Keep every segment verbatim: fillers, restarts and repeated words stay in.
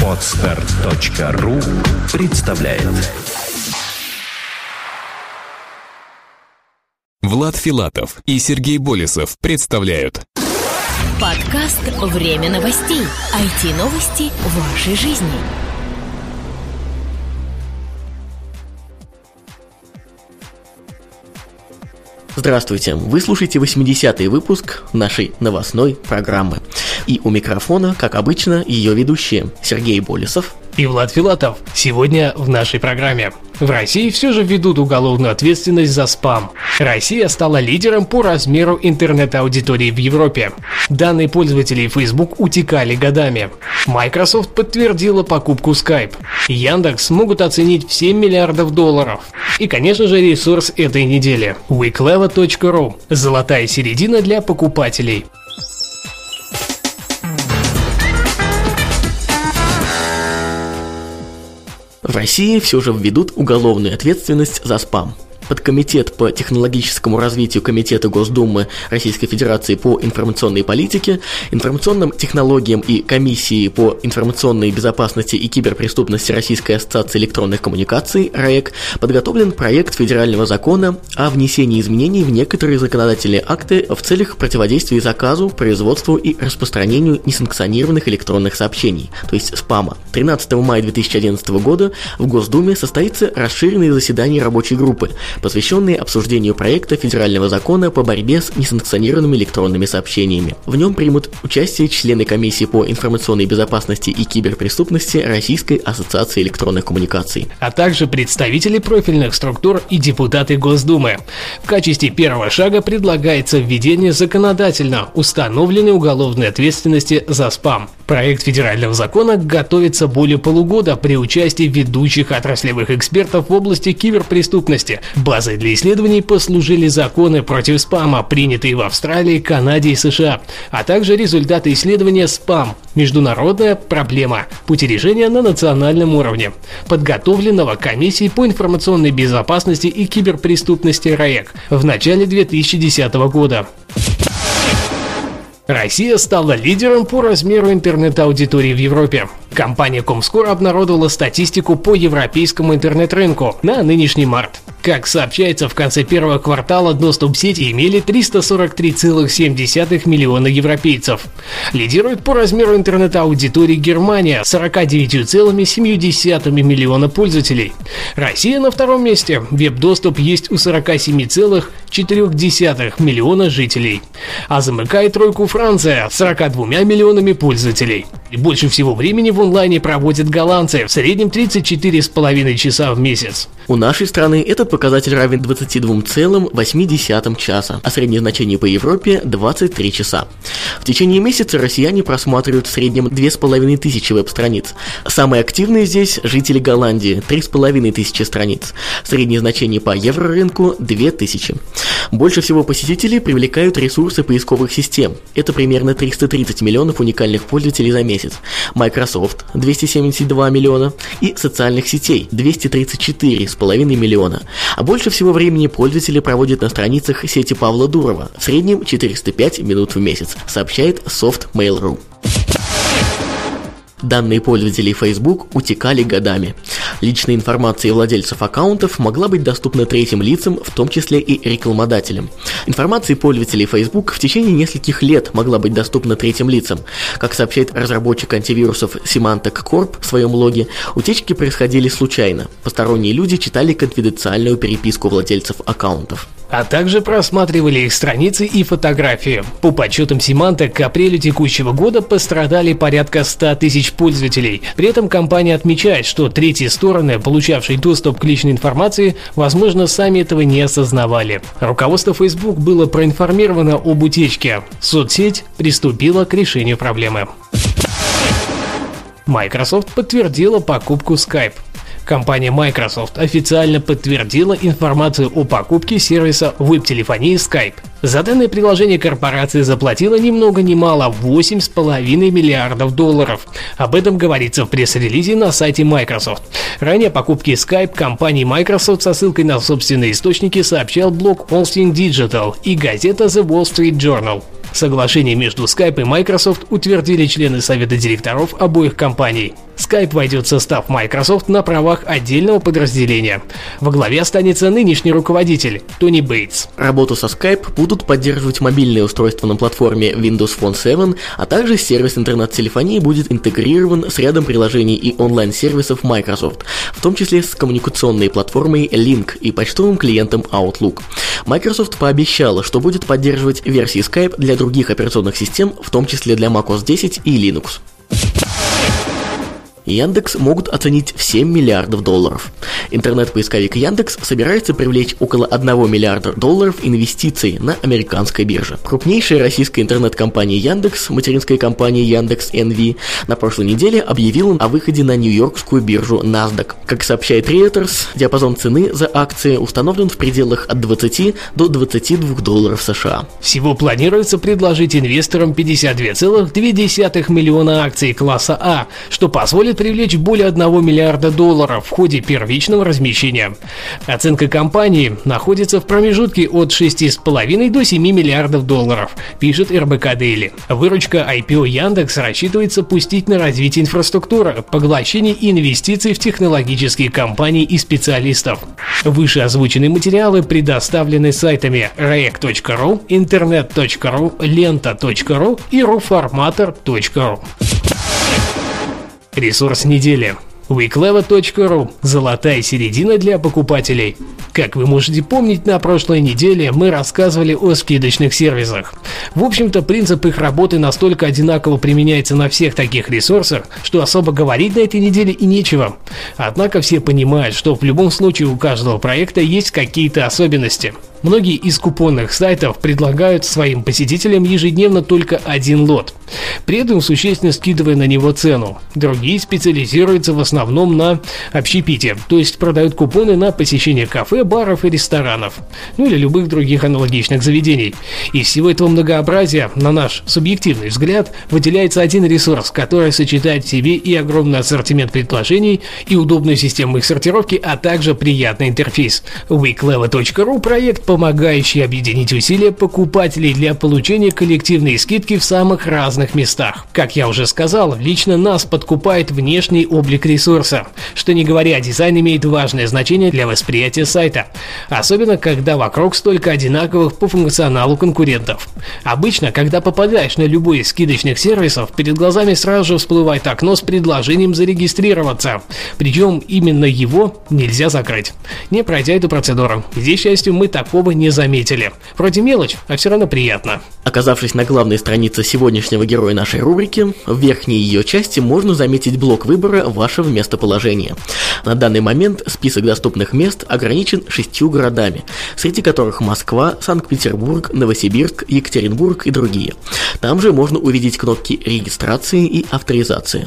podster точка ру представляет. Влад Филатов и Сергей Болесов представляют подкаст «Время новостей». ай ти-новости вашей жизни. Здравствуйте! Вы слушаете восьмидесятый выпуск нашей новостной программы. И у микрофона, как обычно, ее ведущие Сергей Болесов и Влад Филатов. Сегодня в нашей программе. В России все же ведут уголовную ответственность за спам. Россия стала лидером по размеру интернет-аудитории в Европе. Данные пользователей Facebook утекали годами. Microsoft подтвердила покупку Skype. Яндекс могут оценить в семь миллиардов долларов. И, конечно же, ресурс этой недели – Weclever точка ру. Золотая середина для покупателей. В России все же введут уголовную ответственность за спам. Подкомитет по технологическому развитию Комитета Госдумы Российской Федерации по информационной политике, информационным технологиям и Комиссии по информационной безопасности и киберпреступности Российской ассоциации электронных коммуникаций РАЭК подготовлен проект федерального закона о внесении изменений в некоторые законодательные акты в целях противодействия заказу, производству и распространению несанкционированных электронных сообщений, то есть спама. тринадцатого мая две тысячи одиннадцатого года в Госдуме состоится расширенное заседание рабочей группы, посвященные обсуждению проекта федерального закона по борьбе с несанкционированными электронными сообщениями. В нем примут участие члены Комиссии по информационной безопасности и киберпреступности Российской ассоциации электронных коммуникаций, а также представители профильных структур и депутаты Госдумы. В качестве первого шага предлагается введение законодательно установленной уголовной ответственности за спам. Проект федерального закона готовится более полугода при участии ведущих отраслевых экспертов в области киберпреступности. Базой для исследований послужили законы против спама, принятые в Австралии, Канаде и США, а также результаты исследования «Спам. Международная проблема. Пути решения на национальном уровне», подготовленного Комиссией по информационной безопасности и киберпреступности РАЭК в начале две тысячи десятого года. Россия стала лидером по размеру интернет-аудитории в Европе. Компания ComScore обнародовала статистику по европейскому интернет-рынку на нынешний март. Как сообщается, в конце первого квартала доступ в сеть имели триста сорок три целых семь десятых миллиона европейцев. Лидирует по размеру интернет-аудитории Германия – сорок девять целых семь десятых миллиона пользователей. Россия на втором месте. Веб-доступ есть у сорок семь целых четыре десятых миллиона жителей. А замыкает тройку Франция с сорок двумя миллионами пользователей. И больше всего времени в онлайне проводят голландцы, в среднем тридцать четыре целых пять десятых часа в месяц. У нашей страны этот показатель равен двадцати двум целым восьми десятым часа, а среднее значение по Европе – двадцать три часа. В течение месяца россияне просматривают в среднем две тысячи пятьсот веб-страниц. Самые активные здесь – жители Голландии – три тысячи пятьсот страниц. Среднее значение по еврорынку – две тысячи. Больше всего посетителей привлекают ресурсы поисковых систем. Это примерно триста тридцать миллионов уникальных пользователей за месяц. Microsoft – двести семьдесят два миллиона и социальных сетей – двести тридцать четыре целых пять десятых миллиона. А больше всего времени пользователи проводят на страницах сети Павла Дурова, в среднем четыреста пять минут в месяц, сообщает Softmail.ru. Данные пользователей Facebook утекали годами. Личная информация владельцев аккаунтов могла быть доступна третьим лицам, в том числе и рекламодателям. Информация пользователей Facebook в течение нескольких лет могла быть доступна третьим лицам. Как сообщает разработчик антивирусов Symantec Corp в своем блоге, утечки происходили случайно. Посторонние люди читали конфиденциальную переписку владельцев аккаунтов, а также просматривали их страницы и фотографии. По подсчетам Symantec, к апрелю текущего года пострадали порядка ста тысяч пользователей. При этом компания отмечает, что третьи стороны, получавшие доступ к личной информации, возможно, сами этого не осознавали. Руководство Facebook было проинформировано об утечке. Соцсеть приступила к решению проблемы. Microsoft подтвердила покупку Skype. Компания Microsoft официально подтвердила информацию о покупке сервиса веб-телефонии Skype. За данное приложение корпорация заплатила ни много ни мало восемь целых пять десятых миллиардов долларов. Об этом говорится в пресс-релизе на сайте Microsoft. Ранее о покупке Skype компании Microsoft со ссылкой на собственные источники сообщал блог Austin Digital и газета The Wall Street Journal. Соглашение между Skype и Microsoft утвердили члены совета директоров обоих компаний. Skype войдет в состав Microsoft на правах отдельного подразделения. Во главе останется нынешний руководитель Тони Бейтс. Работу со Skype будут поддерживать мобильные устройства на платформе Windows Phone семь, а также сервис интернет-телефонии будет интегрирован с рядом приложений и онлайн-сервисов Microsoft, в том числе с коммуникационной платформой Link и почтовым клиентом Outlook. Microsoft пообещала, что будет поддерживать версии Skype для других операционных систем, в том числе для Mac O S десять и Linux. Яндекс могут оценить в семь миллиардов долларов. Интернет-поисковик Яндекс собирается привлечь около одного миллиарда долларов инвестиций на американской бирже. Крупнейшая российская интернет-компания Яндекс, материнская компания Яндекс эн ви, на прошлой неделе объявила о выходе на нью-йоркскую биржу NASDAQ. Как сообщает Reuters, диапазон цены за акции установлен в пределах от двадцати до двадцати двух долларов США. Всего планируется предложить инвесторам пятьдесят два целых две десятых миллиона акций класса А, что позволит привлечь более одного миллиарда долларов в ходе первичного размещения. Оценка компании находится в промежутке от шести с половиной до семи миллиардов долларов, пишет эр бэ ка Дейли. Выручка ай пи о Яндекс рассчитывается пустить на развитие инфраструктуры, поглощение инвестиций в технологические компании и специалистов. Выше озвученные материалы предоставлены сайтами raec точка ru, интернет точка ру, lenta точка ру и ruformator точка ру. Ресурс недели. Weclever точка ру. Золотая середина для покупателей. Как вы можете помнить, на прошлой неделе мы рассказывали о скидочных сервисах. В общем-то, принцип их работы настолько одинаково применяется на всех таких ресурсах, что особо говорить на этой неделе и нечего. Однако все понимают, что в любом случае у каждого проекта есть какие-то особенности. Многие из купонных сайтов предлагают своим посетителям ежедневно только один лот, при этом существенно скидывая на него цену. Другие специализируются в основном на общепите, то есть продают купоны на посещение кафе, баров и ресторанов, ну или любых других аналогичных заведений. Из всего этого многообразия, на наш субъективный взгляд, выделяется один ресурс, который сочетает в себе и огромный ассортимент предложений, и удобную систему их сортировки, а также приятный интерфейс. Weclever точка ру – проект, помогающий объединить усилия покупателей для получения коллективной скидки в самых разных местах. Как я уже сказал, лично нас подкупает внешний облик ресурса, что, не говоря о дизайне, имеет важное значение для восприятия сайта, особенно когда вокруг столько одинаковых по функционалу конкурентов. Обычно, когда попадаешь на любой из скидочных сервисов, перед глазами сразу же всплывает окно с предложением зарегистрироваться, причем именно его нельзя закрыть, не пройдя эту процедуру. Здесь, к счастью, мы такого не заметили. Вроде мелочь, а все равно приятно. Оказавшись на главной странице сегодняшнего героя нашей рубрики, в верхней ее части можно заметить блок выбора вашего местоположения. На данный момент список доступных мест ограничен шестью городами, среди которых Москва, Санкт-Петербург, Новосибирск, Екатеринбург и другие. Там же можно увидеть кнопки регистрации и авторизации.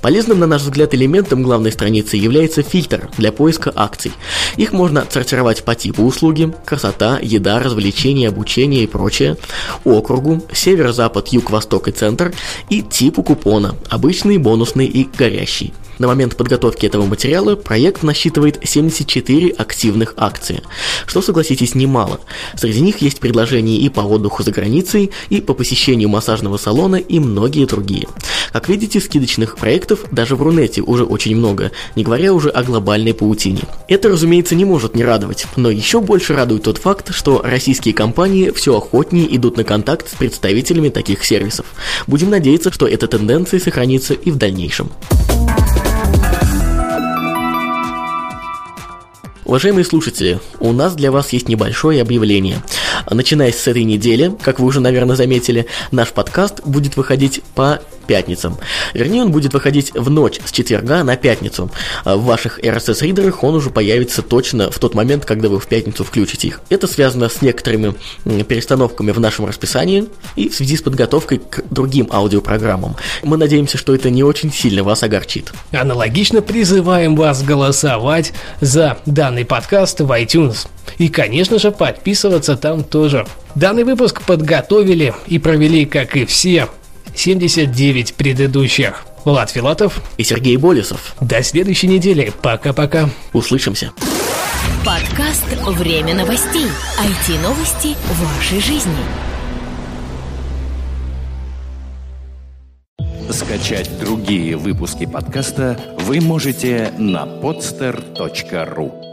Полезным, на наш взгляд, элементом главной страницы является фильтр для поиска акций. Их можно отсортировать по типу услуги, красота, еда, развлечения, обучение и прочее, округу, север, запад, юг, восток и центр, и типу купона, обычный, бонусный и горящий. На момент подготовки этого материала проект насчитывает семьдесят четыре активных акции, что, согласитесь, немало. Среди них есть предложения и по отдыху за границей, и по посещению массажного салона, и многие другие. Как видите, скидочных проектов даже в Рунете уже очень много, не говоря уже о глобальной паутине. Это, разумеется, не может не радовать, но еще больше радует тот факт, что российские компании все охотнее идут на контакт с представителями таких сервисов. Будем надеяться, что эта тенденция сохранится и в дальнейшем. Уважаемые слушатели, у нас для вас есть небольшое объявление. Начиная с этой недели, как вы уже, наверное, заметили, наш подкаст будет выходить по пятницам. Вернее, он будет выходить в ночь с четверга на пятницу. В ваших эр эс эс-ридерах он уже появится точно в тот момент, когда вы в пятницу включите их. Это связано с некоторыми перестановками в нашем расписании и в связи с подготовкой к другим аудиопрограммам. Мы надеемся, что это не очень сильно вас огорчит. Аналогично призываем вас голосовать за данный подкаст в iTunes. И, конечно же, подписываться там тоже. Данный выпуск подготовили и провели, как и все, семьдесят девять предыдущих. Влад Филатов и Сергей Болесов. До следующей недели. Пока-пока. Услышимся. Подкаст «Время новостей». ай ти-новости вашей жизни. Скачать другие выпуски подкаста вы можете на podster точка ру.